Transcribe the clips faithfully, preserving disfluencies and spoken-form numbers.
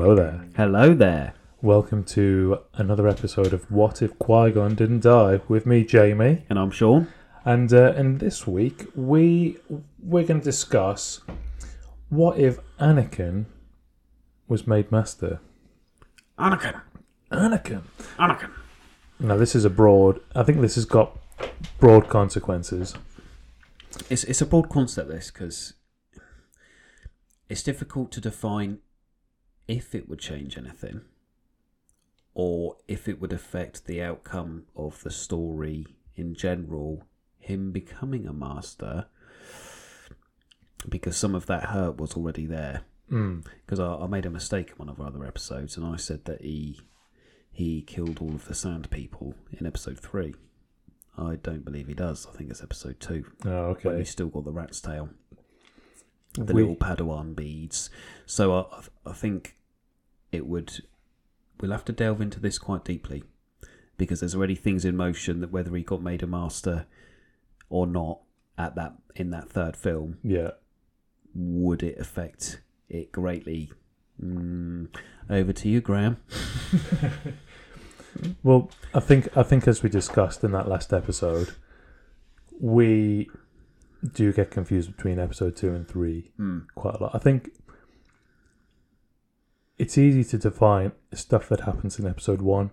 Hello there. Hello there. Welcome to another episode of What If Qui-Gon Didn't Die with me, Jamie. And I'm Sean. And uh, and this week, we, we're going to discuss what if Anakin was made master. Anakin. Anakin. Anakin. Now, this is a broad... I think this has got broad consequences. It's, it's a broad concept, this, because it's difficult to define if it would change anything or if it would affect the outcome of the story in general, him becoming a master, because some of that hurt was already there. Because mm. I, I made a mistake in one of our other episodes, and I said that he he killed all of the sand people in episode three. I don't believe he does. I think it's episode two. Oh, okay. But he's still got the rat's tail. The we... little Padawan beads. So I, I think it would... We'll have to delve into this quite deeply, because there's already things in motion that whether he got made a master or not at that in that third film, yeah, would it affect it greatly? Mm, over to you, Graham. Well, I think I think as we discussed in that last episode, we do get confused between episode two and three mm. quite a lot. I think it's easy to define stuff that happens in episode one,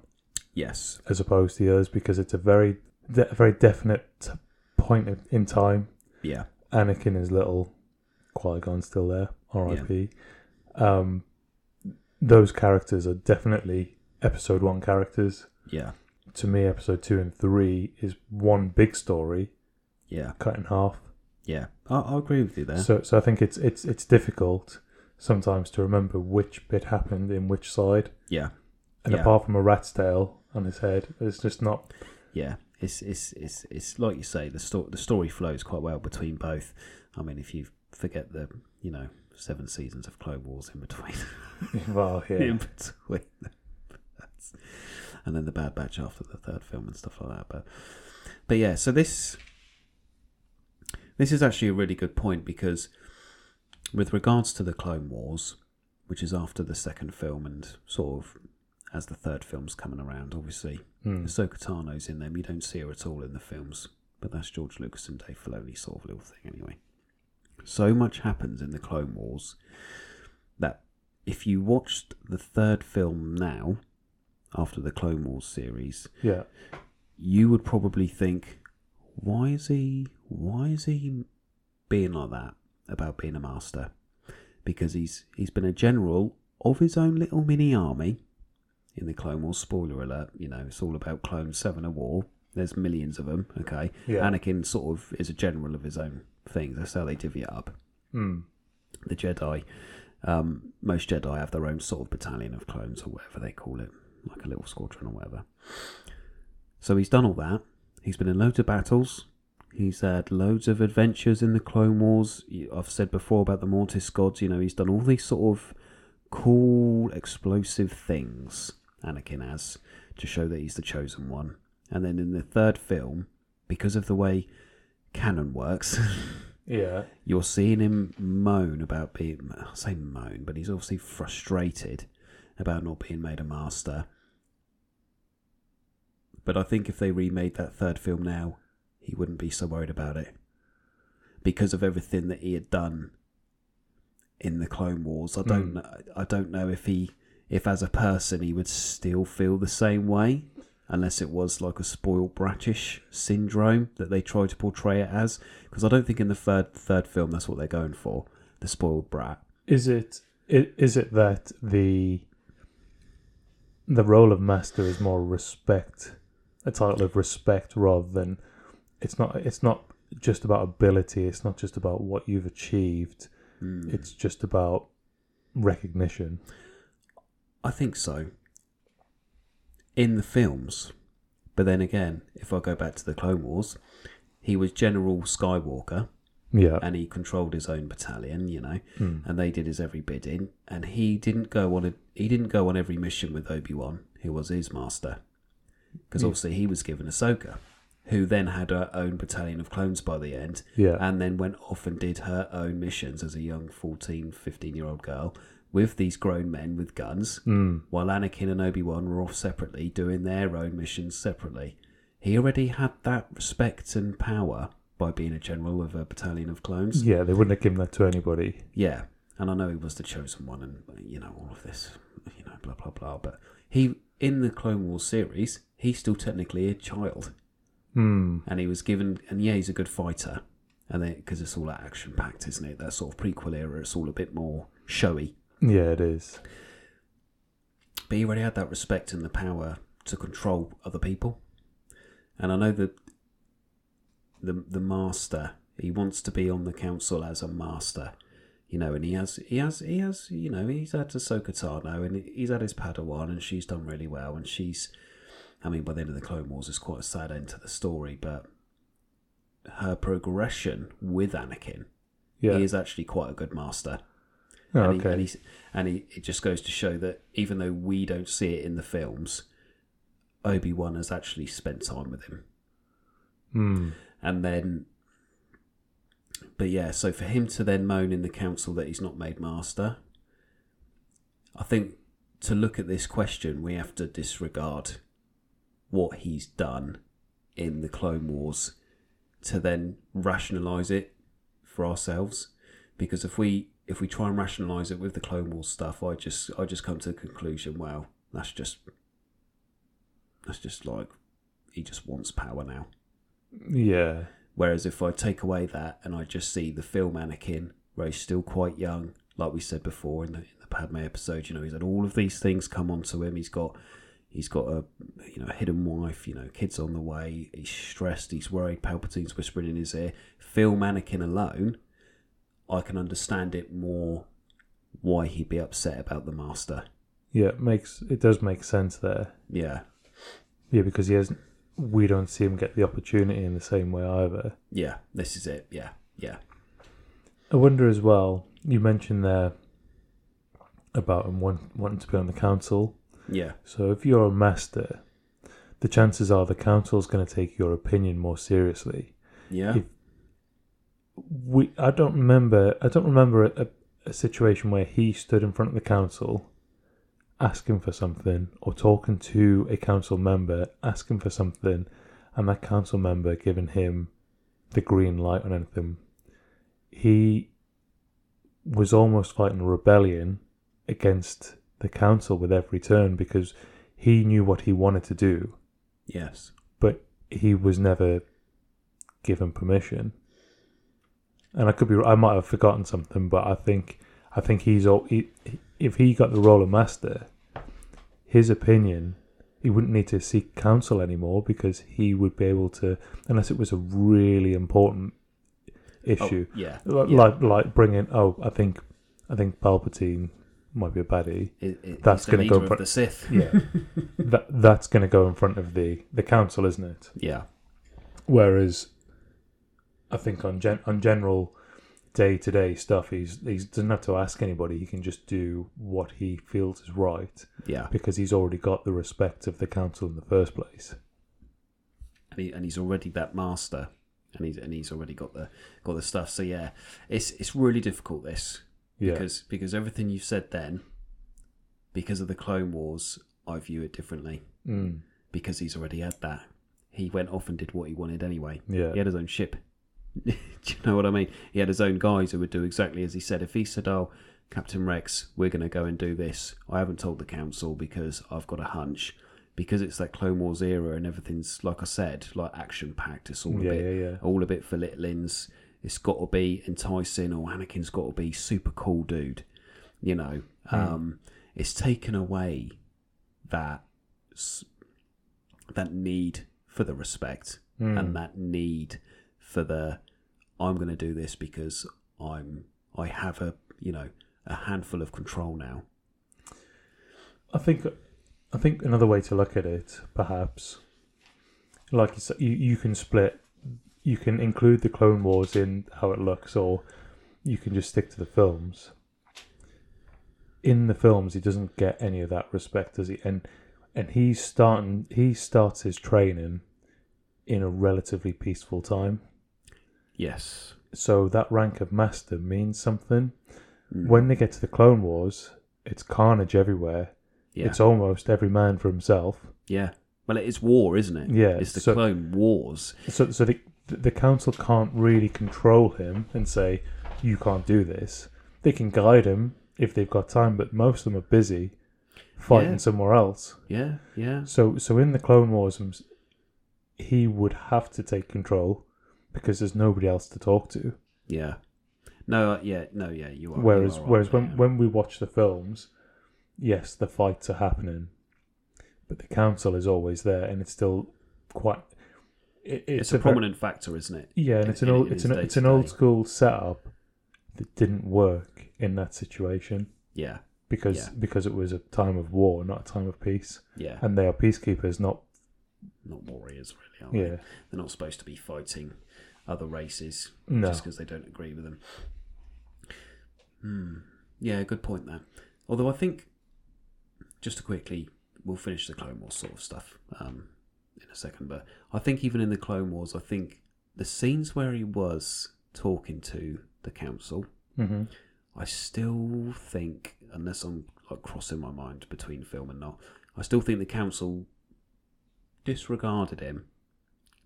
yes, as opposed to yours, because it's a very, de- very definite point in time. Yeah, Anakin is little, Qui-Gon still there, R I P. Yeah. Um, those characters are definitely episode one characters. Yeah, to me, episode two and three is one big story. Yeah, cut in half. Yeah, I, I agree with you there. So, so I think it's it's it's difficult sometimes to remember which bit happened in which side. Yeah. And yeah. apart from a rat's tail on his head, it's just not... Yeah, it's it's it's it's like you say, the, sto- the story flows quite well between both. I mean, if you forget the, you know, seven seasons of Clone Wars in between. Well, yeah. In between. That's... And then the Bad Batch after the third film and stuff like that. But, but yeah, so this... This is actually a really good point, because... With regards to the Clone Wars, which is after the second film and sort of as the third film's coming around, obviously, mm. Ahsoka Tano's in them. You don't see her at all in the films, but that's George Lucas and Dave Filoni sort of little thing anyway. So much happens in the Clone Wars that if you watched the third film now, after the Clone Wars series, yeah, you would probably think, why is he, why is he being like that about being a master? Because he's he's been a general of his own little mini army in the Clone Wars. Spoiler alert, you know, it's all about clones seven a war. There's millions of them, okay? Yeah. Anakin sort of is a general of his own things. That's how they divvy it up. Mm. The Jedi, um, most Jedi have their own sort of battalion of clones or whatever they call it, like a little squadron or whatever. So he's done all that. He's been in loads of battles. He's had loads of adventures in the Clone Wars. I've said before about the Mortis gods, you know, he's done all these sort of cool, explosive things, Anakin has, to show that he's the chosen one. And then in the third film, because of the way canon works, yeah, you're seeing him moan about being... I say moan, but he's obviously frustrated about not being made a master. But I think if they remade that third film now, he wouldn't be so worried about it, because of everything that he had done in the Clone Wars. I don't, mm. I don't know if he, if as a person, he would still feel the same way, unless it was like a spoiled bratish syndrome that they try to portray it as. Because I don't think in the third third film that's what they're going for, the spoiled brat. Is it? Is it that the the role of master is more respect, a title of respect, rather than... It's not it's not just about ability, it's not just about what you've achieved, mm. it's just about recognition. I think so. In the films. But then again, if I go back to the Clone Wars, he was General Skywalker. Yeah. And he controlled his own battalion, you know, mm. and they did his every bidding, and he didn't go on a, he didn't go on every mission with Obi-Wan, who was his master. Because obviously he was given Ahsoka, who then had her own battalion of clones by the end, yeah. and then went off and did her own missions as a young fourteen, fifteen-year-old girl with these grown men with guns, mm. while Anakin and Obi-Wan were off separately doing their own missions separately. He already had that respect and power by being a general of a battalion of clones. Yeah, they wouldn't have given that to anybody. Yeah, and I know he was the chosen one and, you know, all of this, you know, blah, blah, blah. But he, in the Clone Wars series, he's still technically a child. Hmm. And he was given, and yeah, he's a good fighter. And then, because it's all that action-packed, isn't it? That sort of prequel era, it's all a bit more showy. Yeah, it is. But he already had that respect and the power to control other people. And I know that the the master, he wants to be on the council as a master, you know, and he has, he has, he has, you know, he's had Ahsoka Tano and he's had his Padawan and she's done really well. And she's, I mean, by the end of the Clone Wars, it's quite a sad end to the story, but her progression with Anakin, yeah. he is actually quite a good master. Oh, and he, okay. And, and he, it just goes to show that even though we don't see it in the films, Obi-Wan has actually spent time with him. Hmm. And then, but yeah, so for him to then moan in the council that he's not made master, I think to look at this question, we have to disregard what he's done in the Clone Wars to then rationalise it for ourselves. Because if we if we try and rationalise it with the Clone Wars stuff, I just I just come to the conclusion, well, that's just that's just like he just wants power now. Yeah. Whereas if I take away that and I just see the film Anakin, where he's still quite young, like we said before in the, in the Padme episode, you know, he's had all of these things come onto him. He's got, he's got a, you know, a hidden wife, you know, kids on the way. He's stressed. He's worried. Palpatine's whispering in his ear. Film Anakin alone, I can understand it more. Why he'd be upset about the master. Yeah, it makes it does make sense there. Yeah. Yeah, because he hasn't. We don't see him get the opportunity in the same way either. Yeah, this is it. Yeah, yeah. I wonder as well, you mentioned there about him want, wanting to be on the council. Yeah. So if you're a master, the chances are the council's going to take your opinion more seriously. Yeah. If we, I don't remember, I don't remember a, a situation where he stood in front of the council asking for something or talking to a council member asking for something and that council member giving him the green light on anything. He was almost fighting a rebellion against the council with every turn because he knew what he wanted to do. Yes. But he was never given permission. And I could be, I might have forgotten something, but I think I think he's all, he, if he got the role of master, his opinion, he wouldn't need to seek counsel anymore because he would be able to, unless it was a really important issue, oh, yeah, like, yeah, like like bringing. Oh, I think I think Palpatine might be a baddie. It, it, that's going to go in front of the Sith. Yeah, that that's going to go in front of the, the council, isn't it? Yeah. Whereas, I think on gen, on general. day-to-day stuff, he's he doesn't have to ask anybody. He can just do what he feels is right. Yeah, because he's already got the respect of the council in the first place, and he, and he's already that master, and he's and he's already got the got the stuff. So yeah, it's it's really difficult this, yeah, because because everything you've said then, because of the Clone Wars, I view it differently. Mm. Because he's already had that. He went off and did what he wanted anyway. Yeah, he had his own ship. Do you know what I mean? He had his own guys who would do exactly as he said. If he said, oh, Captain Rex, we're going to go and do this. I haven't told the council because I've got a hunch. Because it's that Clone Wars era and everything's, like I said, like action-packed. It's all a yeah, bit yeah, yeah. all a bit for littlings. It's got to be enticing or Anakin's got to be super cool dude. You know, mm. um, it's taken away that that need for the respect mm. and that need for the I'm going to do this because I'm I have a you know a handful of control now. I think I think another way to look at it, perhaps, like you said, you, you can split, you can include the Clone Wars in how it looks, or you can just stick to the films. In the films, he doesn't get any of that respect, does he? And and he's starting he starts his training in a relatively peaceful time. Yes. So that rank of master means something. Mm. When they get to the Clone Wars, it's carnage everywhere. Yeah. It's almost every man for himself. Yeah. Well, it's war, isn't it? Yeah. It's the so, Clone Wars. So, so the the council can't really control him and say, you can't do this. They can guide him if they've got time, but most of them are busy fighting yeah. somewhere else. Yeah, yeah. So, so in the Clone Wars, he would have to take control because there's nobody else to talk to. Yeah. No, yeah, no, yeah, you are. Whereas, you are whereas right, when yeah. when we watch the films, yes, the fights are happening, but the council is always there, and it's still quite. It, it's, it's a, a prominent very, factor, isn't it? Yeah, and in, it's an old, it's an it's an old school setup that didn't work in that situation. Yeah, because yeah. because it was a time of war, not a time of peace. Yeah, and they are peacekeepers, not not warriors, really. Aren't yeah, they? They're not supposed to be fighting other races no. just because they don't agree with them. Hmm. Yeah, good point there. Although I think, just to quickly, we'll finish the Clone Wars sort of stuff um, in a second, but I think even in the Clone Wars, I think the scenes where he was talking to the council, mm-hmm. I still think, unless I'm like crossing my mind between film and not, I still think the council disregarded him,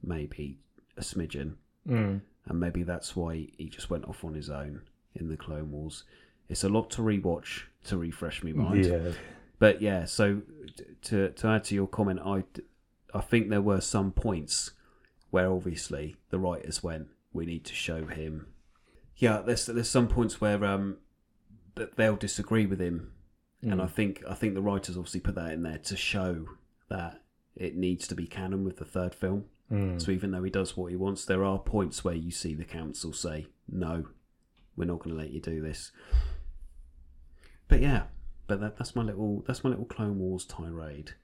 maybe a smidgen, mm. and maybe that's why he just went off on his own in the Clone Wars. It's a lot to rewatch to refresh my mind. Yeah. But yeah, so to to add to your comment, I, I think there were some points where obviously the writers went, we need to show him. Yeah, there's there's some points where um that they'll disagree with him, mm. and I think I think the writers obviously put that in there to show that it needs to be canon with the third film. Mm. So even though he does what he wants, there are points where you see the council say, no, we're not going to let you do this. But yeah, but that, that's my little that's my little Clone Wars tirade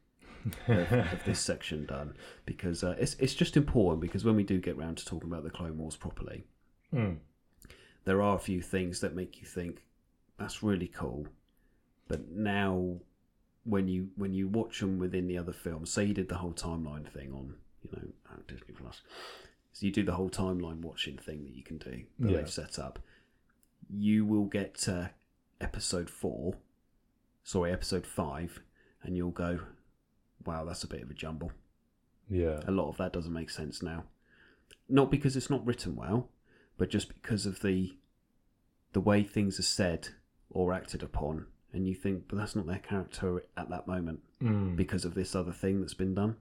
of, of this section done, because uh, it's it's just important, because when we do get round to talking about the Clone Wars properly, mm. there are a few things that make you think that's really cool, but now when you when you watch them within the other films, say you did the whole timeline thing on you know Disney Plus, so you do the whole timeline watching thing that you can do that yeah. they've set up, you will get to episode four, sorry, episode five, and you'll go, wow, that's a bit of a jumble. Yeah. A lot of that doesn't make sense now. Not because it's not written well, but just because of the the way things are said or acted upon, and you think, but that's not their character at that moment mm. because of this other thing that's been done.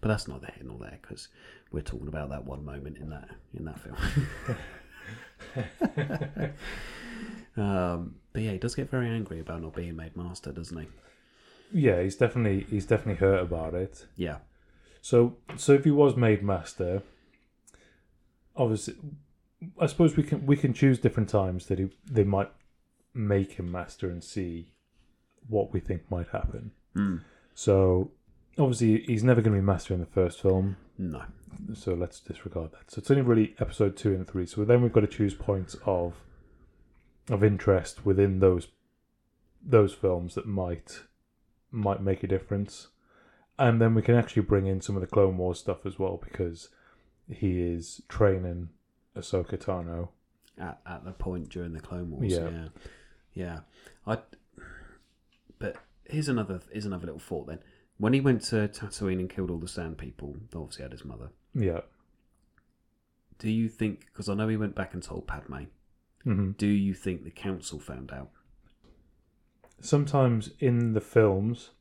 But that's neither here nor there, because we're talking about that one moment in that in that film. Um, but yeah, he does get very angry about not being made master, doesn't he? Yeah, he's definitely he's definitely hurt about it. Yeah. So so if he was made master, obviously, I suppose we can we can choose different times that he, they might make him master and see what we think might happen. Mm. So obviously, he's never going to be master in the first film. No. So let's disregard that. So it's only really episode two and three. So then we've got to choose points of. Of interest within those those films that might might make a difference, and then we can actually bring in some of the Clone Wars stuff as well, because he is training Ahsoka Tano at at the point during the Clone Wars. Yeah, yeah. yeah. I. But here's another here's another little thought. Then, when he went to Tatooine and killed all the Sand People, they obviously had his mother. Yeah. Do you think? Because I know he went back and told Padme. Mm-hmm. Do you think the council found out? Sometimes in the films,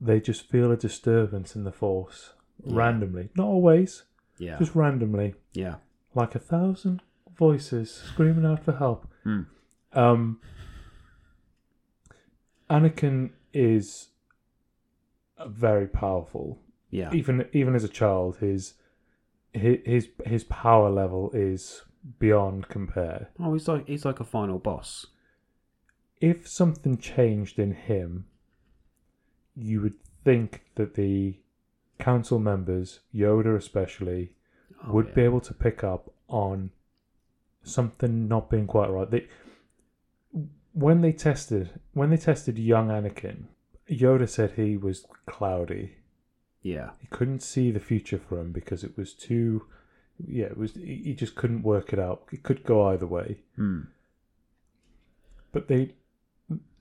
they just feel a disturbance in the Force yeah. randomly. Not always. Yeah. Just randomly. Yeah. Like a thousand voices screaming out for help. Mm. Um, Anakin is very powerful. Yeah. Even even as a child, his his his, his power level is. Beyond compare. Oh, he's like he's like a final boss. If something changed in him, you would think that the council members, Yoda especially, oh, would yeah. be able to pick up on something not being quite right. They, when they tested when they tested young Anakin, Yoda said he was cloudy. Yeah, he couldn't see the future for him because it was too. Yeah, it was. He just couldn't work it out. It could go either way. Hmm. But they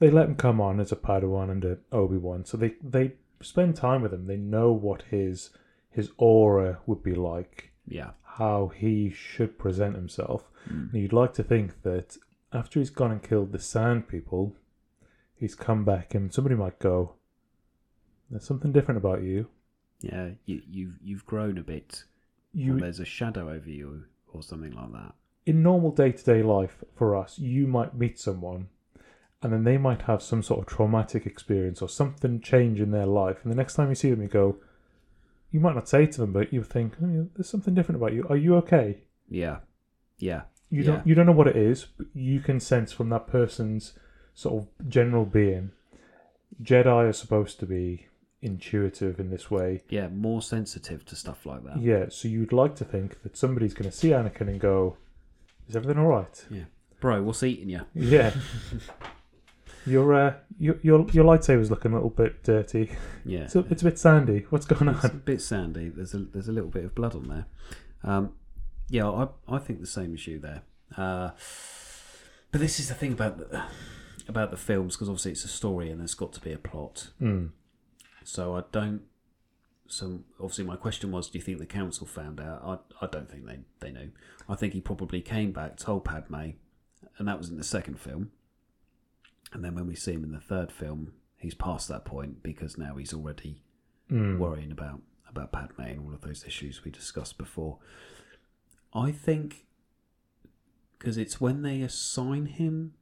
they let him come on as a Padawan under Obi-Wan, so they, they spend time with him. They know what his his aura would be like. Yeah. How he should present himself. Mm. And you'd like to think that after he's gone and killed the Sand People, he's come back and somebody might go, there's something different about you. Yeah, you, you've, you've grown a bit. You, and there's a shadow over you or something like that. In normal day-to-day life for us, you might meet someone and then they might have some sort of traumatic experience or something change in their life. And the next time you see them, you go, you might not say to them, but you think, oh, there's something different about you. Are you okay? Yeah. Yeah. You yeah. don't you don't know what it is, but you can sense from that person's sort of general being. Jedi are supposed to be intuitive in this way. Yeah, more sensitive to stuff like that. Yeah, so you'd like to think that somebody's going to see Anakin and go, is everything all right? Yeah. Bro, what's eating you? Yeah. Your, uh, your your your lightsaber's looking a little bit dirty. Yeah, it's a, it's a bit sandy. What's going on? It's a bit sandy. There's a there's a little bit of blood on there. Um, yeah, I I think the same issue there. Uh, but this is the thing about the, about the films, because obviously it's a story and there's got to be a plot. Mm. So I don't. So obviously my question was, do you think the council found out? I I don't think they they knew. I think he probably came back, told Padme, and that was in the second film. And then when we see him in the third film, he's past that point because now he's already mm. worrying about, about Padme and all of those issues we discussed before. I think because it's when they assign him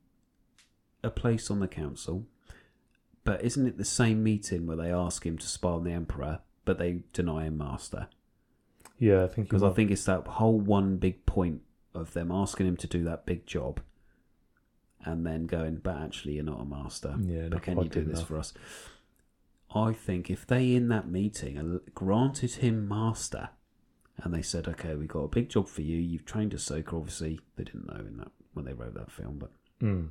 a place on the council, but isn't it the same meeting where they ask him to spy on the Emperor, but they deny him master? Yeah, I think because I think it's that whole one big point of them asking him to do that big job. And then going, but actually you're not a master. Yeah, but can you do this enough for us? I think if they, in that meeting, granted him master and they said, okay, we've got a big job for you. You've trained Ahsoka. Obviously, they didn't know in that when they wrote that film. But, mm.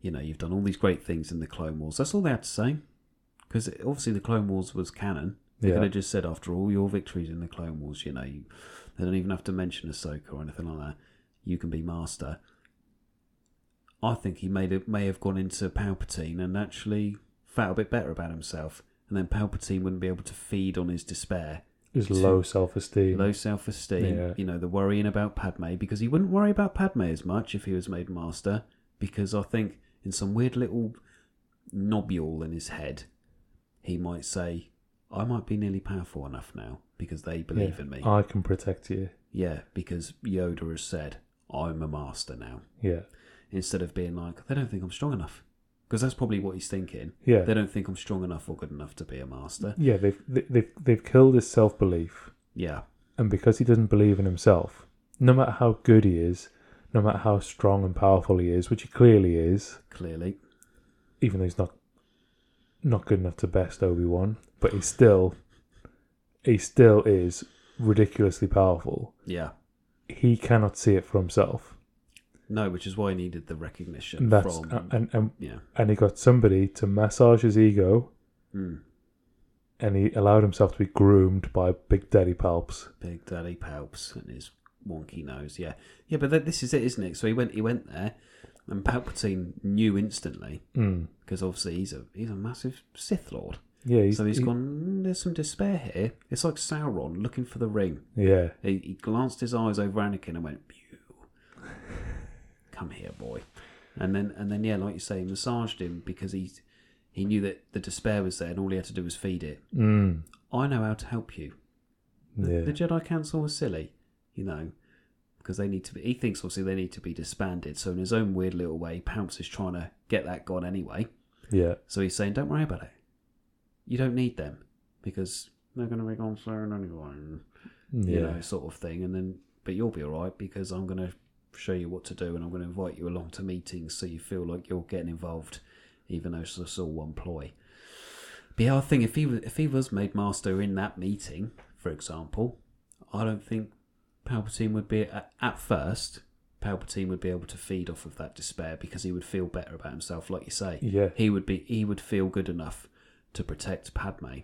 you know, you've done all these great things in the Clone Wars. That's all they had to say. Because obviously the Clone Wars was canon. They yeah. could have just said, after all your victories in the Clone Wars, you know, you, they don't even have to mention Ahsoka or anything like that. You can be master. I think he made it, may have gone into Palpatine and actually felt a bit better about himself. And then Palpatine wouldn't be able to feed on his despair. His low self-esteem. Low self-esteem. Yeah. You know, the worrying about Padme. Because he wouldn't worry about Padme as much if he was made master. Because I think in some weird little nobule in his head, he might say, I might be nearly powerful enough now because they believe yeah, in me. I can protect you. Yeah, because Yoda has said, I'm a master now. Yeah. Instead of being like, they don't think I'm strong enough. Because that's probably what he's thinking. Yeah. They don't think I'm strong enough or good enough to be a master. Yeah, they've they've, they've killed his self-belief. Yeah. And because he doesn't believe in himself, no matter how good he is, no matter how strong and powerful he is, which he clearly is. Clearly. Even though he's not not good enough to best Obi-Wan, but he still, he still is ridiculously powerful. Yeah. He cannot see it for himself. No, which is why he needed the recognition. That's, from... And, and, yeah. and he got somebody to massage his ego, mm. and he allowed himself to be groomed by Big Daddy Palps. Big Daddy Palps and his wonky nose, yeah. Yeah, but this is it, isn't it? So he went He went there, and Palpatine knew instantly, because mm. obviously he's a he's a massive Sith Lord. Yeah, he's, so he's he... gone, there's some despair here. It's like Sauron looking for the ring. Yeah. He, he glanced his eyes over Anakin and went, come here, boy. And then, and then, yeah, like you say, he massaged him because he he knew that the despair was there and all he had to do was feed it. Mm. I know how to help you. The, yeah. the Jedi Council was silly, you know, because they need to be, he thinks obviously they need to be disbanded. So in his own weird little way, Pounce is trying to get that gone anyway. Yeah. So he's saying, don't worry about it. You don't need them because they're going to be gone soon anyway. Yeah. You know, sort of thing. And then, but you'll be all right because I'm going to show you what to do and I'm going to invite you along to meetings so you feel like you're getting involved even though it's all one ploy. But yeah, I think if he was, if he was made master in that meeting, for example, I don't think Palpatine would be at, at first Palpatine would be able to feed off of that despair because he would feel better about himself, like you say. Yeah. He would be he would feel good enough to protect Padme.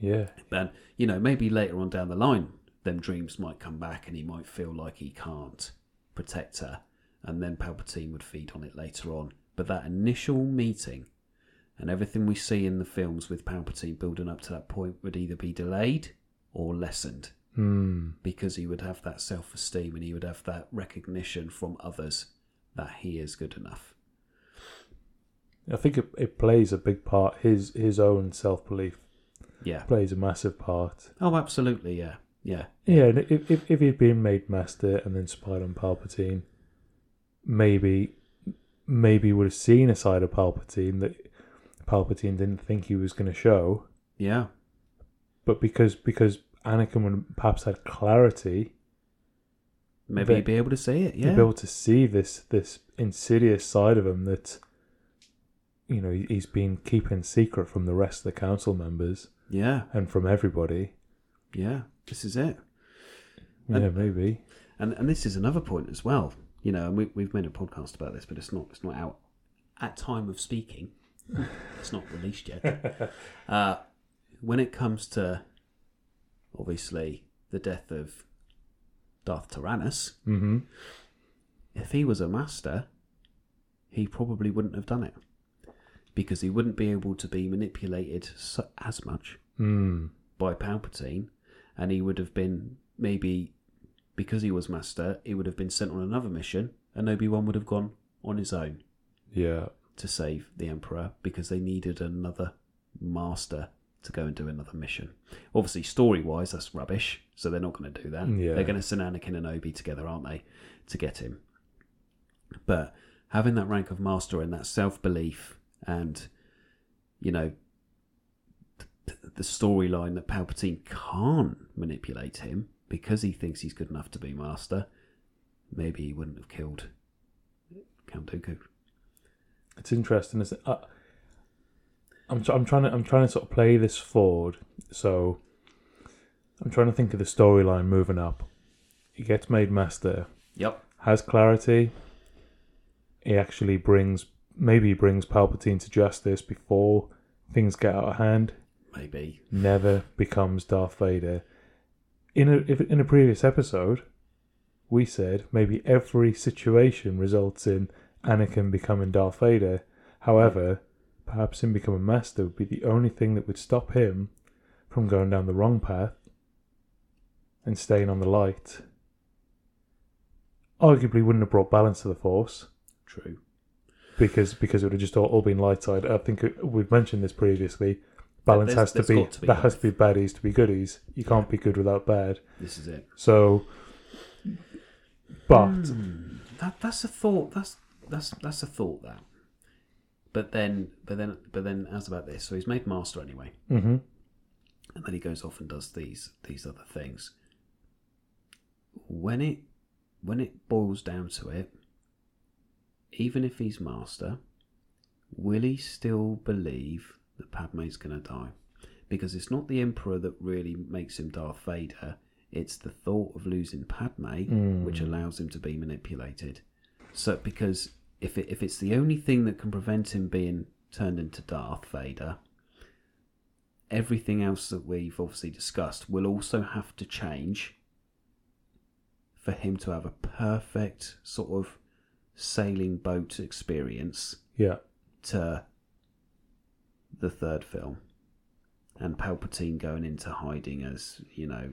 Yeah. And you know, maybe later on down the line them dreams might come back and he might feel like he can't protect her and then Palpatine would feed on it later on. But that initial meeting and everything we see in the films with Palpatine building up to that point would either be delayed or lessened. Mm. Because he would have that self-esteem and he would have that recognition from others that he is good enough. I think it, it plays a big part. His his own self-belief yeah. plays a massive part. Oh, absolutely, yeah. Yeah, yeah. And if, if, if he'd been made master and inspired on Palpatine, maybe maybe he would have seen a side of Palpatine that Palpatine didn't think he was going to show. Yeah. But because because Anakin would perhaps had clarity, maybe he'd be able to see it, yeah. He'd be able to see this, this insidious side of him that, you know, he's been keeping secret from the rest of the council members. Yeah. And from everybody. Yeah, this is it. Yeah, and, maybe. And and this is another point as well. You know, and we, we've made a podcast about this, but it's not it's not out at time of speaking. It's not released yet. Uh, when it comes to, obviously, the death of Darth Tyrannus, mm-hmm. if he was a master, he probably wouldn't have done it. Because he wouldn't be able to be manipulated so, as much mm. by Palpatine. And he would have been, maybe, because he was master, he would have been sent on another mission, and Obi-Wan would have gone on his own. Yeah. To save the Emperor, because they needed another master to go and do another mission. Obviously, story-wise, that's rubbish, so they're not going to do that. Yeah. They're going to send Anakin and Obi together, aren't they, to get him. But having that rank of master and that self-belief and, you know, the storyline that Palpatine can't manipulate him because he thinks he's good enough to be master, maybe he wouldn't have killed Count Dooku. It's interesting, isn't it? I, I'm I'm trying to I'm trying to sort of play this forward. So I'm trying to think of the storyline moving up. He gets made master. Yep. Has clarity. He actually brings maybe he brings Palpatine to justice before things get out of hand. Maybe. Never becomes Darth Vader. In a if, in a previous episode, we said maybe every situation results in Anakin becoming Darth Vader. However, perhaps him becoming master would be the only thing that would stop him from going down the wrong path and staying on the light. Arguably wouldn't have brought balance to the Force. True. Because because it would have just all, all been light side. I think it, we've mentioned this previously. Balance there's, has to be, to be that both. Has to be baddies to be goodies. You can't yeah. be good without bad. This is it. So, but mm, that that's a thought. That's that's that's a thought. That, but then, but then, but then, as about this. So he's made master anyway, mm-hmm. and then he goes off and does these these other things. When it when it boils down to it, even if he's master, will he still believe that Padme's going to die? Because it's not the Emperor that really makes him Darth Vader. It's the thought of losing Padme, mm. which allows him to be manipulated. So, because if it, if it's the only thing that can prevent him being turned into Darth Vader, everything else that we've obviously discussed will also have to change for him to have a perfect sort of sailing boat experience. Yeah. To the third film, and Palpatine going into hiding as, you know,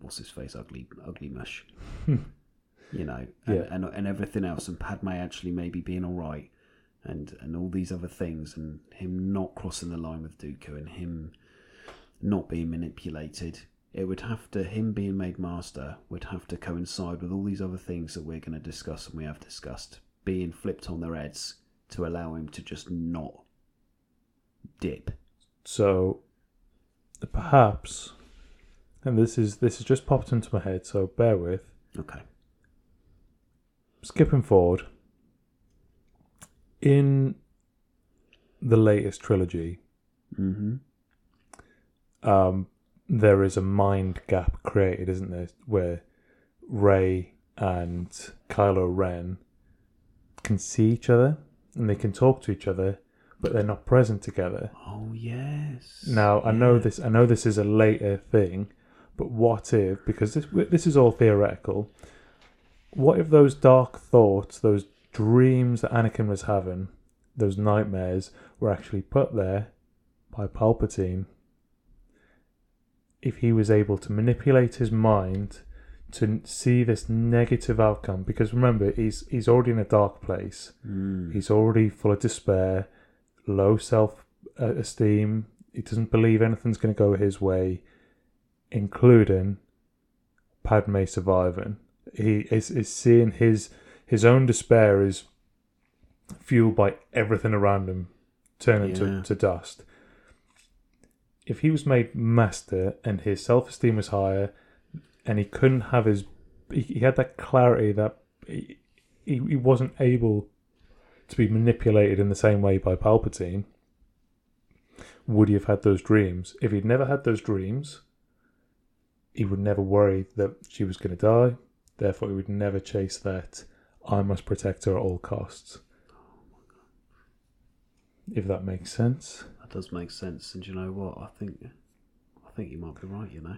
what's his face, ugly, ugly mush, you know, and, yeah. and and everything else, and Padme actually maybe being all right, and and all these other things, and him not crossing the line with Dooku, and him not being manipulated. It would have to him being made master would have to coincide with all these other things that we're going to discuss and we have discussed being flipped on their heads to allow him to just not dip. So perhaps, and this is this has just popped into my head, so bear with. Okay. Skipping forward, in the latest trilogy, mm-hmm. um, there is a mind gap created, isn't there, where Rey and Kylo Ren can see each other and they can talk to each other, but they're not present together. Oh yes. Now I yeah. know this. I know this is a later thing, but what if? Because this this is all theoretical. what if those dark thoughts, those dreams that Anakin was having, those nightmares, were actually put there by Palpatine? If he was able to manipulate his mind to see this negative outcome, because remember, he's he's already in a dark place. Mm. He's already full of despair, low self-esteem. He doesn't believe anything's going to go his way, including Padme surviving. He is, is seeing his his own despair is fueled by everything around him turning yeah. to, to dust. If he was made master and his self-esteem was higher, and he couldn't have his, he, he had that clarity that he, he he wasn't able to be manipulated in the same way by Palpatine. Would he have had those dreams? If he'd never had those dreams, he would never worry that she was going to die. Therefore, he would never chase that "I must protect her at all costs." If that makes sense. That does make sense, and you know what? I think, I think you might be right. You know,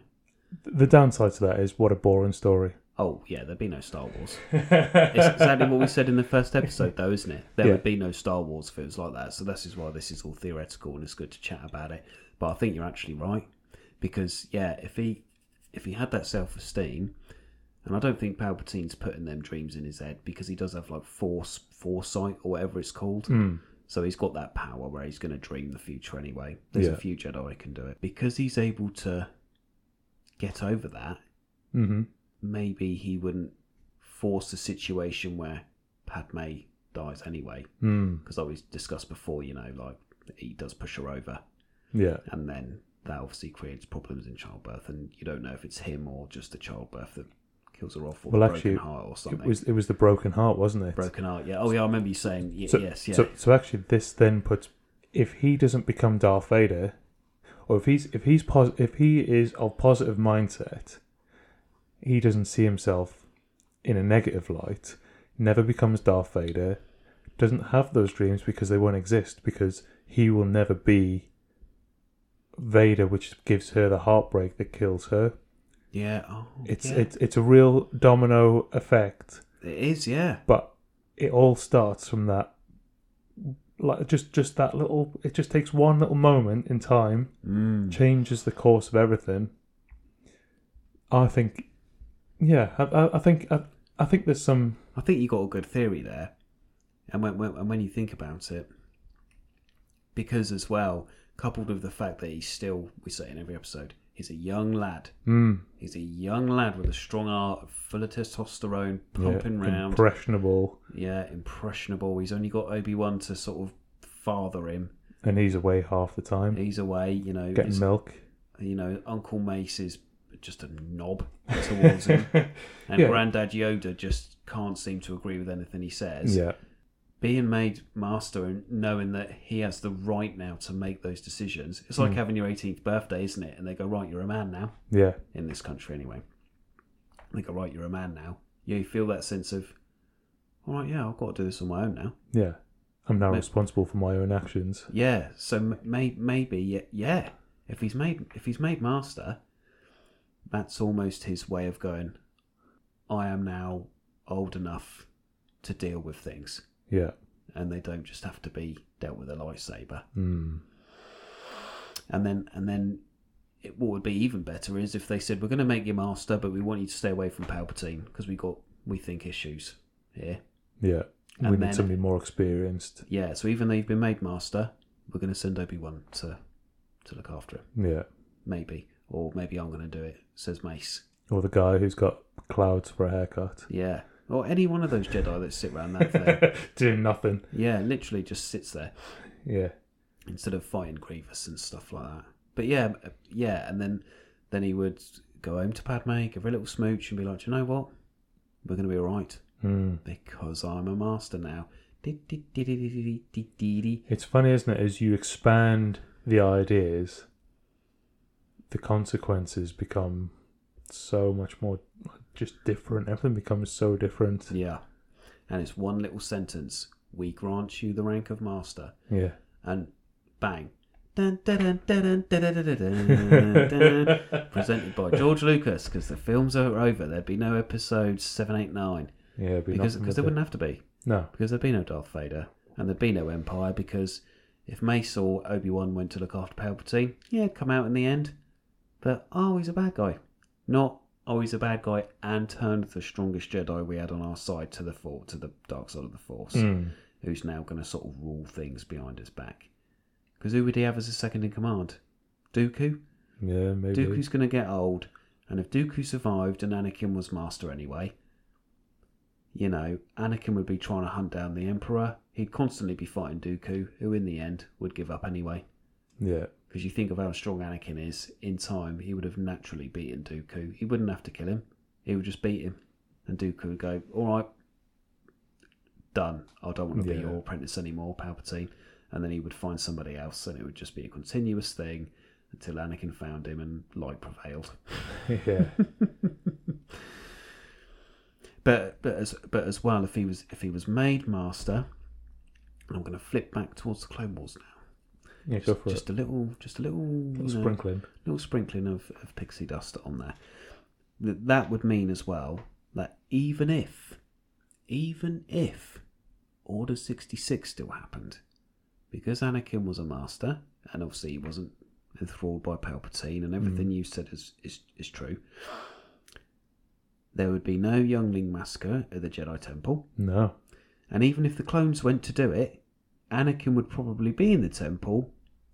the downside to that is what a boring story. Oh yeah, there'd be no Star Wars. It's exactly what we said in the first episode, though, isn't it? There yeah. would be no Star Wars if it was like that. So this is why this is all theoretical, and it's good to chat about it. But I think you're actually right, because yeah, if he if he had that self-esteem. And I don't think Palpatine's putting them dreams in his head, because he does have like force, foresight or whatever it's called. Mm. So he's got that power where he's going to dream the future anyway. There's yeah. a few Jedi who can do it. Because he's able to get over that, mm-hmm. maybe he wouldn't force a situation where Padme dies anyway. Because mm. like we discussed before, you know, like he does push her over. Yeah. And then that obviously creates problems in childbirth. And you don't know if it's him or just the childbirth that kills her off, or well, the broken actually, heart or something. It was, it was the broken heart, wasn't it? Broken heart, yeah. Oh, yeah, I remember you saying yeah, so, yes, yeah. So, so actually, this then puts... If he doesn't become Darth Vader, or if he's if he's pos- if he is of positive mindset, he doesn't see himself in a negative light, never becomes Darth Vader, doesn't have those dreams because they won't exist, because he will never be Vader, which gives her the heartbreak that kills her. Yeah, oh, it's yeah. it's it's a real domino effect. It is, yeah. But it all starts from that, like just, just that little. It just takes one little moment in time, mm. changes the course of everything. I think, yeah, I, I, I think I, I think there's some. I think you got a good theory there, and when, when and when you think about it, because as well, coupled with the fact that he's still, we say in every episode, he's a young lad. Mm. He's a young lad with a strong heart, full of testosterone, pumping yeah, round. Impressionable. Yeah, impressionable. He's only got Obi-Wan to sort of father him. And he's away half the time. He's away, you know. Getting his, milk. You know, Uncle Mace is just a knob towards him. And yeah. Granddad Yoda just can't seem to agree with anything he says. Yeah. Being made master and knowing that he has the right now to make those decisions. It's like mm. having your eighteenth birthday, isn't it? And they go, right, you're a man now. Yeah. In this country, anyway. They go, right, you're a man now. You feel that sense of, all right, yeah, I've got to do this on my own now. Yeah. I'm now maybe, responsible for my own actions. Yeah. So may, maybe, yeah, yeah. If he's made, if he's made master, that's almost his way of going, I am now old enough to deal with things. Yeah. And they don't just have to be dealt with a lightsaber. Mm. And then and then it, what would be even better is if they said, we're going to make you master, but we want you to stay away from Palpatine because we got, we think, issues here. Yeah. And we then, need somebody more experienced. Yeah. So even though you've been made master, we're going to send Obi-Wan to, to look after him. Yeah. Maybe. Or maybe I'm going to do it, says Mace. Or the guy who's got clouds for a haircut. Yeah. Or any one of those Jedi that sit around that thing. Doing nothing. Yeah, literally just sits there. Yeah. Instead of fighting Grievous and stuff like that. But yeah, yeah, and then then he would go home to Padme, give her a little smooch and be like, do you know what? We're going to be all right. Mm. Because I'm a master now. It's funny, isn't it? As you expand the ideas, the consequences become so much more... just different. Everything becomes so different. Yeah. And it's one little sentence. We grant you the rank of master. Yeah. And bang. Presented by George Lucas, because the films are over. There'd be no episodes seven, eight, nine. Yeah, be because because there wouldn't have to be. No, because there'd be no Darth Vader and there'd be no Empire. Because if Mace or Obi-Wan went to look after Palpatine, yeah, it'd come out in the end. But oh, he's a bad guy, not oh, he's a bad guy and turned the strongest Jedi we had on our side to the for- to the dark side of the Force, mm. who's now going to sort of rule things behind his back. Because who would he have as his second in command? Dooku? Yeah, maybe. Dooku's going to get old, and if Dooku survived and Anakin was master anyway, you know, Anakin would be trying to hunt down the Emperor. He'd constantly be fighting Dooku, who in the end would give up anyway. Yeah. Because you think of how strong Anakin is, in time he would have naturally beaten Dooku. He wouldn't have to kill him. He would just beat him. And Dooku would go, all right, done. I don't want to yeah. be your apprentice anymore, Palpatine. And then he would find somebody else, and it would just be a continuous thing until Anakin found him and light prevailed. Yeah. But but as but as well, if he was if he was made master, and I'm going to flip back towards the Clone Wars now. Yeah, just, go for just it. Just a little, just a little, little you know, sprinkling, little sprinkling of, of pixie dust on there. That would mean as well that even if, even if, Order sixty-six still happened. Because Anakin was a master, and obviously he wasn't enthralled by Palpatine, and everything mm. you said is, is is true, there would be no Youngling massacre at the Jedi Temple. No. And even if the clones went to do it, Anakin would probably be in the temple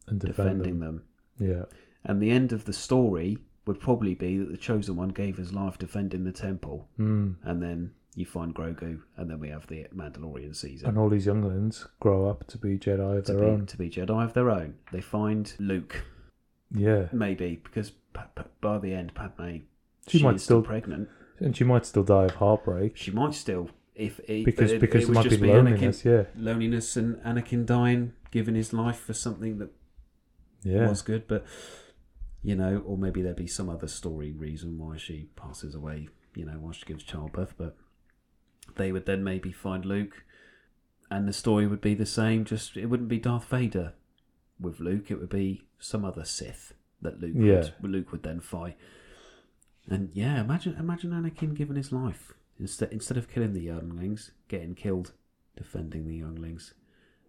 and defend defending them. them. Yeah. And the end of the story would probably be that the Chosen One gave his life defending the temple. Mm. And then you find Grogu, and then we have the Mandalorian season. And all these younglings grow up to be Jedi of to their be, own. To be Jedi of their own. They find Luke. Yeah. Maybe, because by the end, Padme, she, she might is still pregnant. And she might still die of heartbreak. She might still. if it, Because, it, because it, it, it might be loneliness, Anakin, yeah. Loneliness and Anakin dying, giving his life for something that yeah. was good. But, you know, or maybe there'd be some other story reason why she passes away, you know, while she gives childbirth, but they would then maybe find Luke, and the story would be the same. Just it wouldn't be Darth Vader with Luke; it would be some other Sith that Luke yeah. would, Luke would then fight. And yeah, imagine imagine Anakin giving his life instead instead of killing the younglings, getting killed, defending the younglings.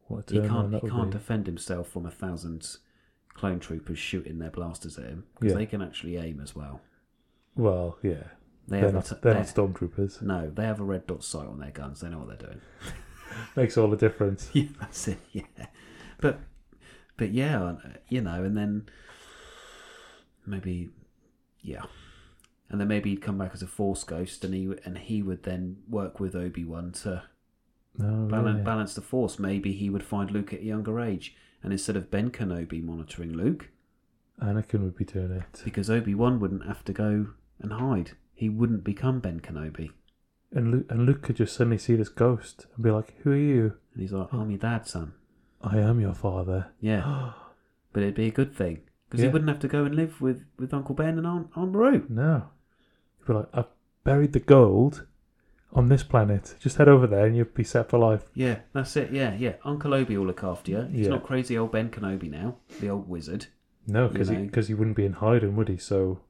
What a turn he can't he can't be. defend himself from a thousand clone troopers shooting their blasters at him because yeah. they can actually aim as well. Well, yeah. They they're, not, t- they're, they're not stormtroopers. No, they have a red dot sight on their guns. They know what they're doing. Makes all the difference. Yeah, that's it, yeah. But, but yeah, you know, and then maybe, yeah. And then maybe he'd come back as a Force ghost, and he and he would then work with Obi-Wan to oh, balance, yeah. balance the Force. Maybe he would find Luke at a younger age, and instead of Ben Kenobi monitoring Luke, Anakin would be doing it. Because Obi-Wan wouldn't have to go and hide. He wouldn't become Ben Kenobi. And Luke, and Luke could just suddenly see this ghost and be like, who are you? And he's like, I'm your dad, son. I am your father. Yeah. But it'd be a good thing. Because yeah. he wouldn't have to go and live with, with Uncle Ben and Aunt, Aunt Rue. No. He'd be like, I've buried the gold on this planet. Just head over there and you'll be set for life. Yeah, that's it. Yeah, yeah. Uncle Obi will look after you. He's yeah. not crazy old Ben Kenobi now, the old wizard. No, because he, he wouldn't be in hiding, would he? So...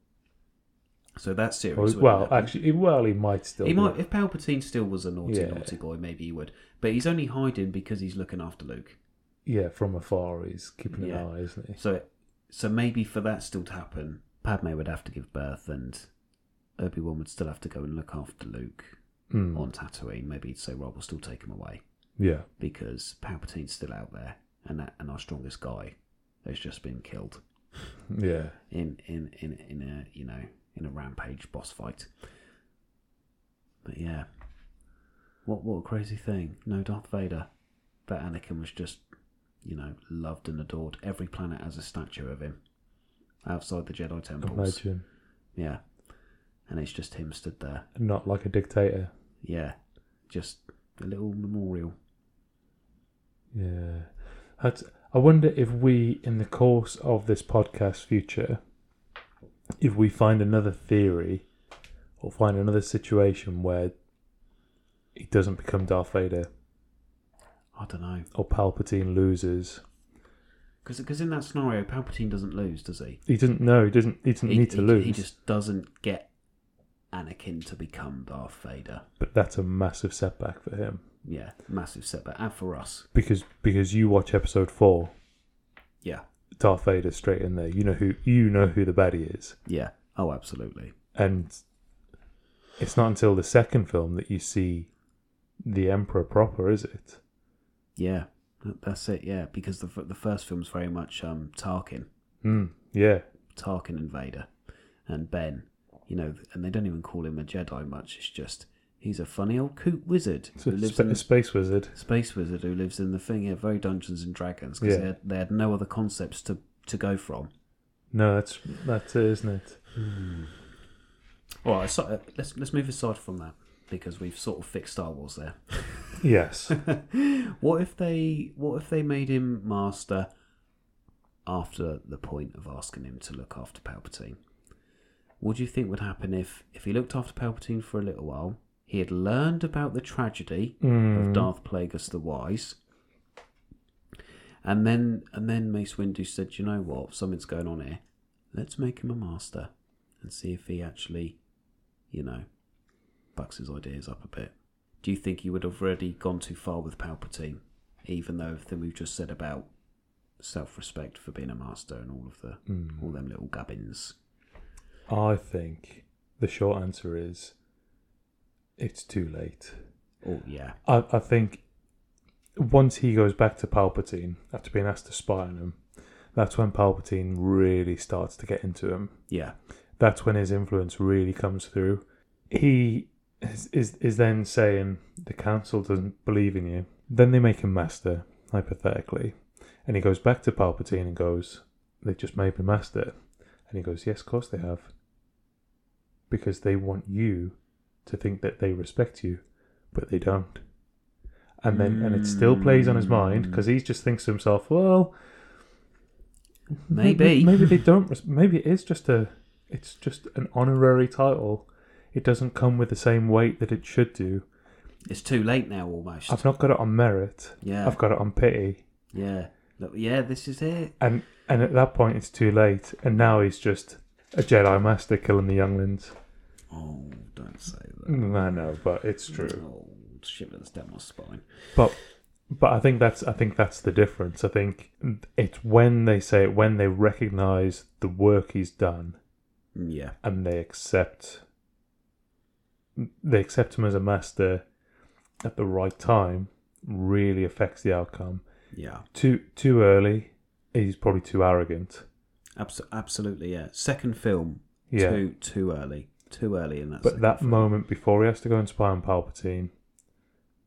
So that's serious. Well, actually, well, he might still. He be. might if Palpatine still was a naughty, yeah. naughty boy. Maybe he would, but he's only hiding because he's looking after Luke. Yeah, from afar, he's keeping yeah. an eye, isn't he? So, so maybe for that still to happen, Padme would have to give birth, and Obi-Wan would still have to go and look after Luke mm. on Tatooine. Maybe he'd say, "Right, we'll still take him away." Yeah, because Palpatine's still out there, and that, and our strongest guy has just been killed. Yeah, in in in in a you know. in a rampage boss fight. But yeah. What what a crazy thing. No Darth Vader. That Anakin was just, you know, loved and adored. Every planet has a statue of him. Outside the Jedi temples. Imagine. Yeah. And it's just him stood there. Not like a dictator. Yeah. Just a little memorial. Yeah. That's, I wonder if we, in the course of this podcast's future... if we find another theory or find another situation where he doesn't become Darth Vader. I don't know. Or Palpatine loses. Because in that scenario, Palpatine doesn't lose, does he? He doesn't, no, he doesn't, he doesn't he, need to he, lose. He just doesn't get Anakin to become Darth Vader. But that's a massive setback for him. Yeah, massive setback. And for us. Because because you watch episode four. Yeah. Darth Vader's straight in there. You know who you know who the baddie is. Yeah. Oh, absolutely. And it's not until the second film that you see the Emperor proper, is it? Yeah. That's it, yeah. Because the the first film's very much um, Tarkin. Mm, yeah. Tarkin and Vader. And Ben. You know, and they don't even call him a Jedi much. It's just, he's a funny old coot wizard. Who lives sp- in the, space wizard. Space wizard who lives in the thing. Yeah, very Dungeons and Dragons. Because yeah. they, they had no other concepts to, to go from. No, that's, that's it, isn't it? Hmm. All right, so, uh, let's, let's move aside from that. Because we've sort of fixed Star Wars there. Yes. What if they What if they made him master after the point of asking him to look after Palpatine? What do you think would happen if, if he looked after Palpatine for a little while, he had learned about the tragedy mm. of Darth Plagueis the Wise, and then and then Mace Windu said, you know what, something's going on here. Let's make him a master and see if he actually, you know, bucks his ideas up a bit. Do you think he would have already gone too far with Palpatine, even though everything we've just said about self-respect for being a master and all of the mm. all them little gubbins? I think the short answer is it's too late. Oh, yeah. I, I think once he goes back to Palpatine, after being asked to spy on him, that's when Palpatine really starts to get into him. Yeah. That's when his influence really comes through. He is, is, is then saying, the council doesn't believe in you. Then they make him master, hypothetically. And he goes back to Palpatine and goes, they just made me master. And he goes, yes, of course they have. Because they want you to think that they respect you, but they don't. And then, and it still plays on his mind because he just thinks to himself, well, maybe, maybe, maybe they don't. Maybe it is just a, it's just an honorary title. It doesn't come with the same weight that it should do. It's too late now, almost. I've not got it on merit. Yeah, I've got it on pity. Yeah, look, yeah, this is it. And and at that point, it's too late. And now he's just a Jedi Master killing the younglings. Oh, don't say that. I know, but it's true. Oh, shivers down my spine. But, but I think that's I think that's the difference. I think it's when they say it, when they recognise the work he's done. Yeah, and they accept. They accept him as a master at the right time. Really affects the outcome. Yeah. Too too early. He's probably too arrogant. Abs- absolutely, yeah. Second film. Yeah. Too too early. Too early in that. But that film. Moment before he has to go and spy on Palpatine.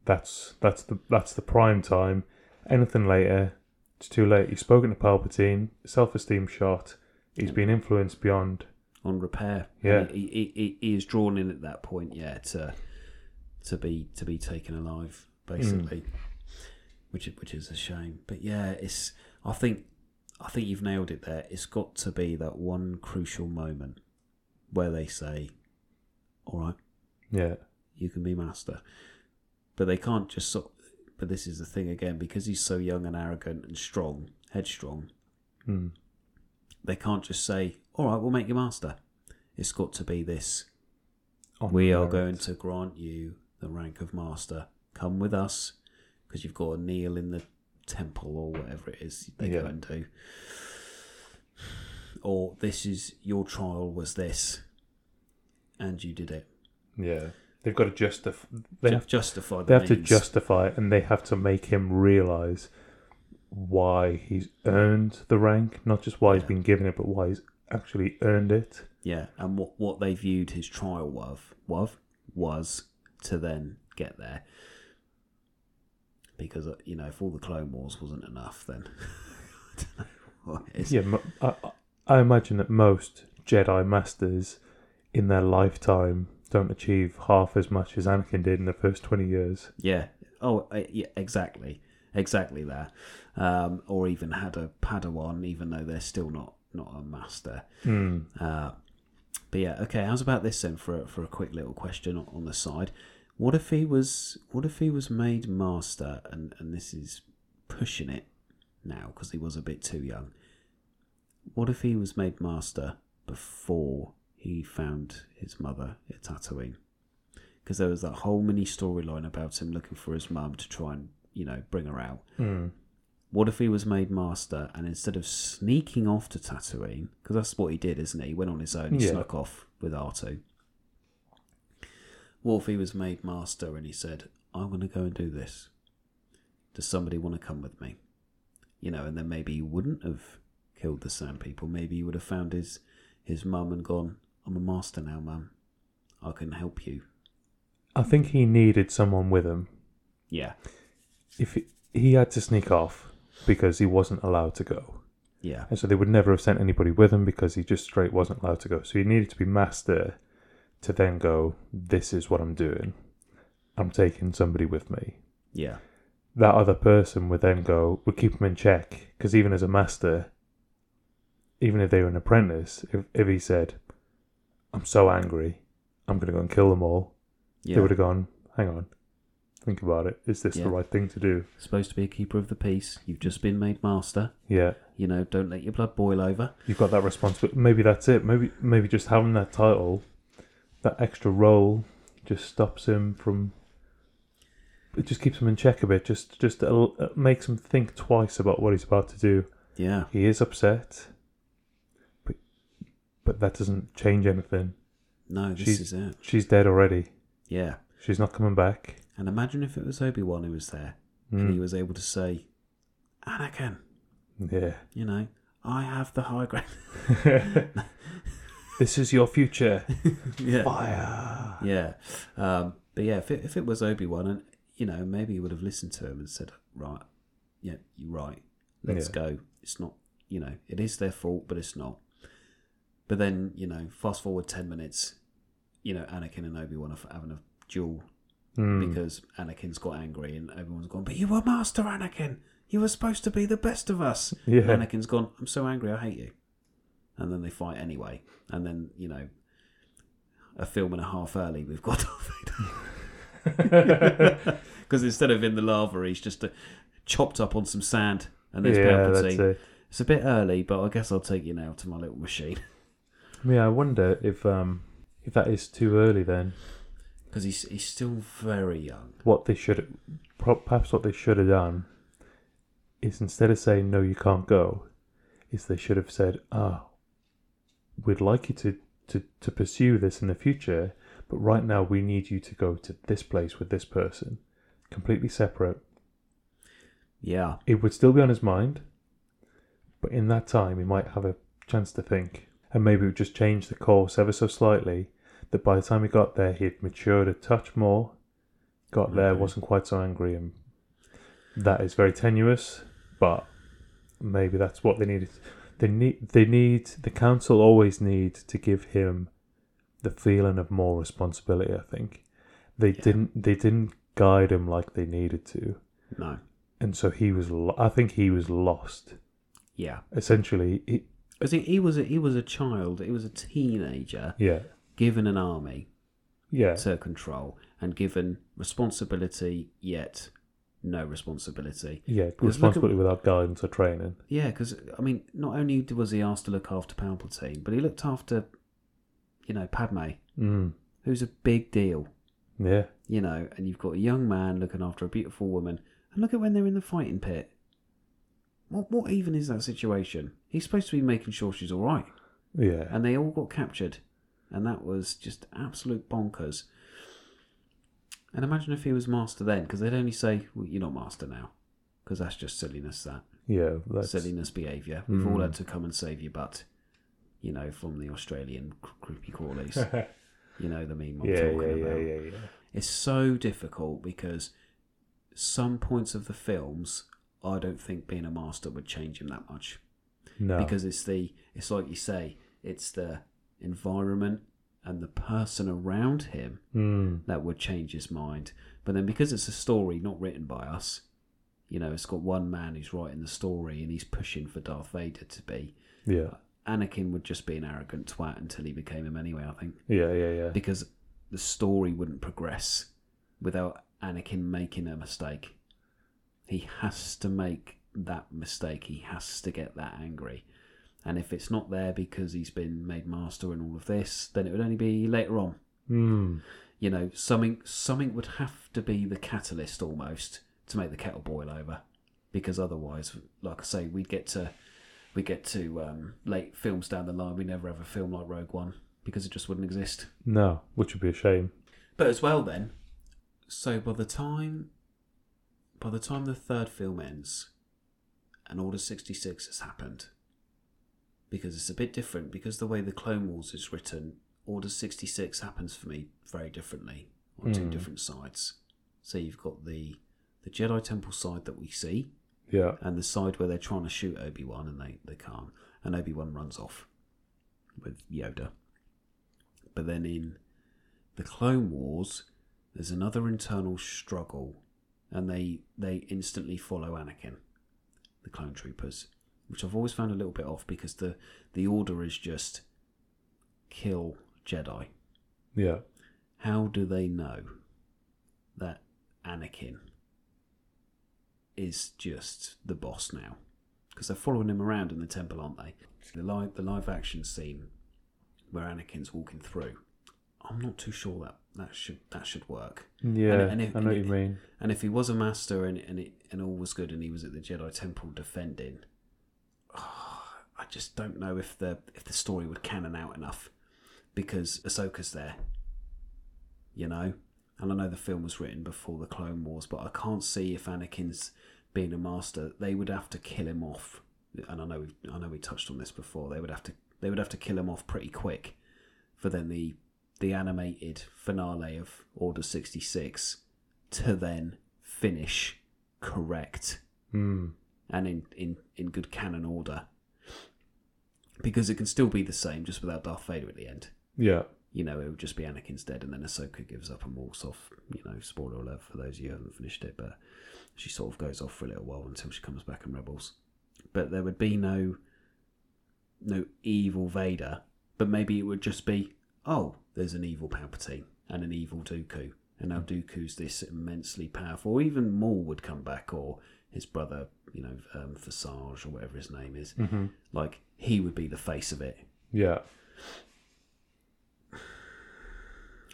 That's that's the that's the prime time. Anything later, it's too late. He's spoken to Palpatine. Self-esteem shot. He's yeah. been influenced beyond. On repair, yeah. He, he, he, he is drawn in at that point, yeah, to to be to be taken alive, basically, mm. which which is a shame. But yeah, it's. I think I think you've nailed it there. It's got to be that one crucial moment where they say, "All right, yeah, you can be master," but they can't just. Sort of, but this is the thing again, because he's so young and arrogant and strong, headstrong. Mm. They can't just say, all right, we'll make you master. It's got to be this. On we merit. Are going to grant you the rank of master. Come with us, because you've got to kneel in the temple or whatever it is they yeah. go and do. Or this is, your trial was this, and you did it. Yeah. They've got to justify. They Ju- have, justify the They means. have to justify it, and they have to make him realise why he's earned the rank, not just why yeah. he's been given it, but why he's actually earned it. Yeah, and what, what they viewed his trial of, of was to then get there. Because, you know, if all the Clone Wars wasn't enough, then I don't know what it is. Yeah, I, I imagine that most Jedi Masters in their lifetime don't achieve half as much as Anakin did in the first twenty years. Yeah, oh, yeah, exactly. Exactly that. Um, or even had a Padawan, even though they're still not, not a master. Mm. Uh, but yeah, okay, how's about this then for, for a quick little question on the side? What if he was what if he was made master, and, and this is pushing it now because he was a bit too young. What if he was made master before he found his mother at Tatooine. Because there was that whole mini storyline about him looking for his mum to try and, you know, bring her out. Mm. What if he was made master and instead of sneaking off to Tatooine, because that's what he did, isn't he? He went on his own, he yeah. snuck off with R two. What if he was made master and he said, I'm going to go and do this. Does somebody want to come with me? You know, and then maybe he wouldn't have killed the Sand People. Maybe he would have found his, his mum and gone, I'm a master now, mum. I can help you. I think he needed someone with him. Yeah. If he, he had to sneak off because he wasn't allowed to go. Yeah. And so they would never have sent anybody with him because he just straight wasn't allowed to go. So he needed to be master to then go, this is what I'm doing. I'm taking somebody with me. Yeah. That other person would then go, would keep him in check. Because even as a master, even if they were an apprentice, if, if he said, I'm so angry, I'm going to go and kill them all. Yeah. They would have gone, hang on, think about it. Is this yeah. the right thing to do? Supposed to be a keeper of the peace. You've just been made master. Yeah. You know, don't let your blood boil over. You've got that responsibility. Maybe that's it. Maybe maybe just having that title, that extra role, just stops him from... It just keeps him in check a bit. Just, just makes him think twice about what he's about to do. Yeah. He is upset, but, but that doesn't change anything. No, this she's, is it. She's dead already. Yeah. She's not coming back. And imagine if it was Obi-Wan who was there mm. and he was able to say, Anakin. Yeah. You know, I have the high ground. This is your future. Yeah. Fire. Yeah. Um, but yeah, if it, if it was Obi-Wan, and you know, maybe he would have listened to him and said, right, yeah, you're right. Let's yeah. go. It's not, you know, it is their fault, but it's not. But then, you know, fast forward ten minutes. You know, Anakin and Obi-Wan are having a duel mm. because Anakin's got angry and Obi-Wan's gone, but you were master, Anakin. You were supposed to be the best of us. Yeah. And Anakin's gone, I'm so angry, I hate you. And then they fight anyway. And then, you know, a film and a half early, we've got Darth Vader. Because instead of in the lava, he's just uh, chopped up on some sand and there's yeah, Palpatine. It. It's a bit early, but I guess I'll take you now to my little machine. Yeah, I wonder if... um. If that is too early, then, because he's he's still very young. What they should, perhaps, what they should have done, is instead of saying no, you can't go, is they should have said, ah, oh, we'd like you to, to, to pursue this in the future, but right now we need you to go to this place with this person, completely separate. Yeah, it would still be on his mind, but in that time he might have a chance to think. And maybe it would just change the course ever so slightly, that by the time he got there, he had matured a touch more, got okay. there, wasn't quite so angry. And that is very tenuous, but maybe that's what they needed. They need, they need, the council always need to give him the feeling of more responsibility, I think. They yeah. didn't, they didn't guide him like they needed to. No. And so he was, lo- I think he was lost. Yeah. Essentially, he, Because he, he was a, he was a child, he was a teenager, yeah. given an army, yeah. to control and given responsibility, yet no responsibility. Yeah, responsibility at, without guidance or training. Yeah, because I mean, not only was he asked to look after Palpatine, but he looked after, you know, Padme, mm. who's a big deal. Yeah, you know, and you've got a young man looking after a beautiful woman, and look at when they're in the fighting pit. What what even is that situation? He's supposed to be making sure she's all right. Yeah. And they all got captured. And that was just absolute bonkers. And imagine if he was master then, because they'd only say, well, you're not master now. Because that's just silliness, that. Yeah. That's... Silliness behaviour. We've mm. all had to come and save your butt, you know, from the Australian creepy crawlies. You know the meme I'm yeah, talking yeah, about. Yeah, yeah, yeah. It's so difficult because some points of the films... I don't think being a master would change him that much. No. Because it's the, it's like you say, it's the environment and the person around him mm. that would change his mind. But then because it's a story not written by us, you know, it's got one man who's writing the story and he's pushing for Darth Vader to be. Yeah. Anakin would just be an arrogant twat until he became him anyway, I think. Yeah, yeah, yeah. Because the story wouldn't progress without Anakin making a mistake. He has to make that mistake. He has to get that angry. And if it's not there because he's been made master and all of this, then it would only be later on. Mm. You know, something something would have to be the catalyst almost to make the kettle boil over, because otherwise, like I say, we'd get to we get to um, late films down the line. We never have a film like Rogue One because it just wouldn't exist. No, which would be a shame. But as well, then, so by the time by the time the third film ends, and Order sixty-six has happened. Because it's a bit different, because the way the Clone Wars is written, Order sixty-six happens for me very differently on mm. two different sides. So you've got the the Jedi Temple side that we see, yeah, and the side where they're trying to shoot Obi-Wan and they, they can't, and Obi-Wan runs off with Yoda. But then in the Clone Wars, there's another internal struggle, and they they instantly follow Anakin, the clone troopers. Which I've always found a little bit off, because the, the order is just kill Jedi. Yeah. How do they know that Anakin is just the boss now? Because they're following him around in the temple, aren't they? The live, the live action scene where Anakin's walking through, I'm not too sure that, that should that should work. Yeah, and, and if, I know what you mean. And if he was a master and and, it, and all was good and he was at the Jedi Temple defending... Oh, I just don't know if the if the story would canon out enough, because Ahsoka's there, you know, and I know the film was written before the Clone Wars, but I can't see if Anakin's being a master. They would have to kill him off, and I know we've, I know we touched on this before. They would have to they would have to kill him off pretty quick, for then the the animated finale of Order sixty-six to then finish correct. Hmm. And in, in, in good canon order. Because it can still be the same, just without Darth Vader at the end. Yeah. You know, it would just be Anakin's dead, and then Ahsoka gives up and walks off. You know, spoiler alert for those of you who haven't finished it, but she sort of goes off for a little while until she comes back and rebels. But there would be no, no evil Vader, but maybe it would just be, oh, there's an evil Palpatine and an evil Dooku, and now Dooku's this immensely powerful, or even Maul would come back, or... his brother, you know, um, Visage or whatever his name is, mm-hmm. like, he would be the face of it. Yeah.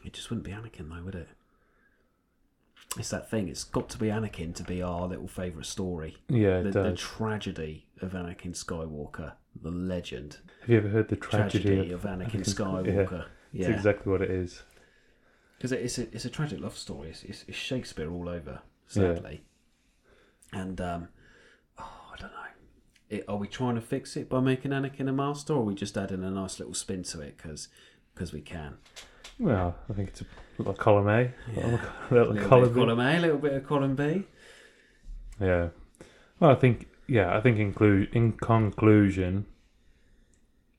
It just wouldn't be Anakin, though, would it? It's that thing. It's got to be Anakin to be our little favourite story. Yeah, it the, does. The tragedy of Anakin Skywalker, the legend. Have you ever heard the tragedy, tragedy of, of Anakin, Anakin Skywalker? Yeah, yeah. It's exactly what it is. Because it's a, it's a tragic love story. It's, it's, it's Shakespeare all over, sadly. Yeah. And, um, oh, I don't know. It, are we trying to fix it by making Anakin a master, or are we just adding a nice little spin to it because we can? Well, I think it's a little column A. Yeah. A little, little column, bit of column A, a little bit of column B. Yeah. Well, I think, yeah, I think in, clu- in conclusion,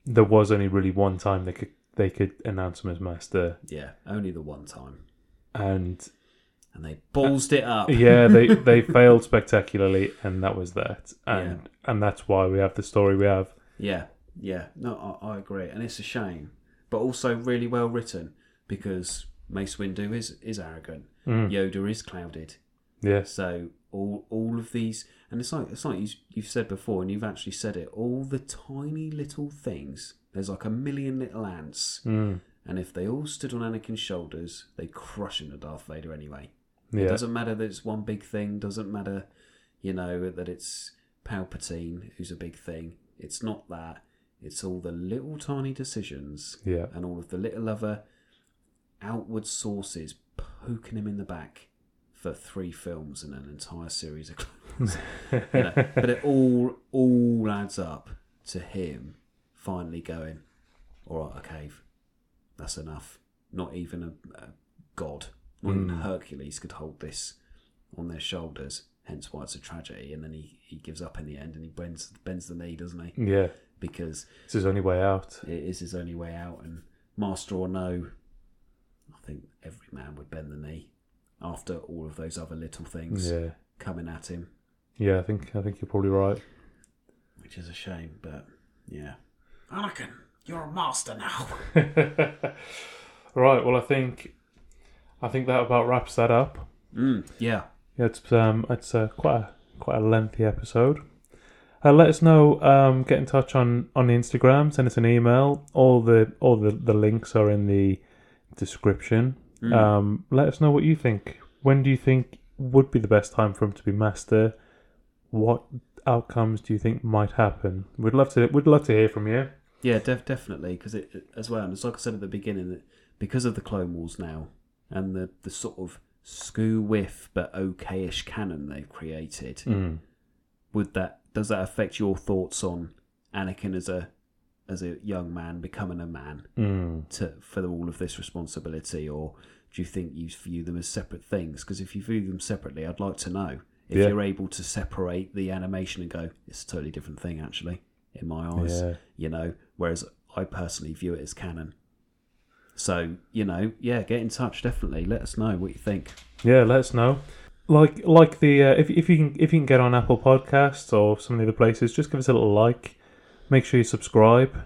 there was only really one time they could, they could announce him as master. Yeah, only the one time. And... and they ballsed it up. Yeah, they, they failed spectacularly, and that was that. And yeah. and that's why we have the story we have. Yeah, yeah. No, I, I agree. And it's a shame, but also really well written, because Mace Windu is, is arrogant. Mm. Yoda is clouded. Yeah. So all all of these, and it's like it's like you, you've said before, and you've actually said it, all the tiny little things, there's like a million little ants, mm. and if they all stood on Anakin's shoulders, they'd crush into Darth Vader anyway. Yeah. It doesn't matter that it's one big thing. Doesn't matter, you know, that it's Palpatine who's a big thing. It's not that. It's all the little tiny decisions, yeah, and all of the little other outward sources poking him in the back for three films and an entire series of clones. You know, but it all all adds up to him finally going, all right, okay, that's enough. Not even a, a god. Not even Hercules could hold this on their shoulders, hence why it's a tragedy. And then he, he gives up in the end, and he bends bends the knee, doesn't he? Yeah. Because it's his only way out. It is his only way out. And master or no, I think every man would bend the knee after all of those other little things yeah. coming at him. Yeah, I think I think you're probably right. Which is a shame, but yeah. Anakin, you're a master now. Right. Well, I think. I think that about wraps that up. Mm, yeah. Yeah, it's um, it's uh, quite a quite a lengthy episode. Uh, let us know. Um, get in touch on, on Instagram. Send us an email. All the all the, the links are in the description. Mm. Um, let us know what you think. When do you think would be the best time for him to be master? What outcomes do you think might happen? We'd love to. We'd love to hear from you. Yeah, def- definitely. Because it, it as well. And it's like I said at the beginning that because of the Clone Wars now and the the sort of scoo whiff but okayish canon they've created. Mm. Would that does that affect your thoughts on Anakin as a as a young man becoming a man mm. to for all of this responsibility, or do you think you view them as separate things? Because if you view them separately, I'd like to know if yeah. you're able to separate the animation and go, it's a totally different thing actually in my eyes, yeah. you know. Whereas I personally view it as canon. So you know, yeah, get in touch definitely. Let us know what you think. Yeah, let us know. Like, like the uh, if if you can if you can get on Apple Podcasts or some of the other places, just give us a little like. Make sure you subscribe.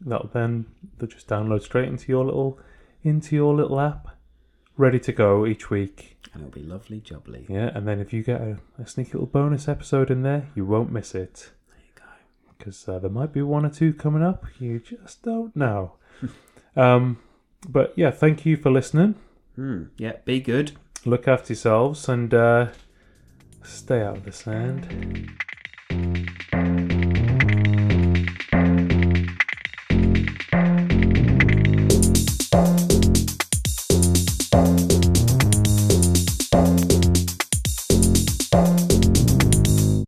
That'll then they'll just download straight into your little into your little app, ready to go each week. And it'll be lovely, jubbly. Yeah, and then if you get a, a sneaky little bonus episode in there, you won't miss it. There you go. Because uh, there might be one or two coming up. You just don't know. um, but yeah, thank you for listening. Mm, yeah, be good. Look after yourselves and uh, stay out of the sand.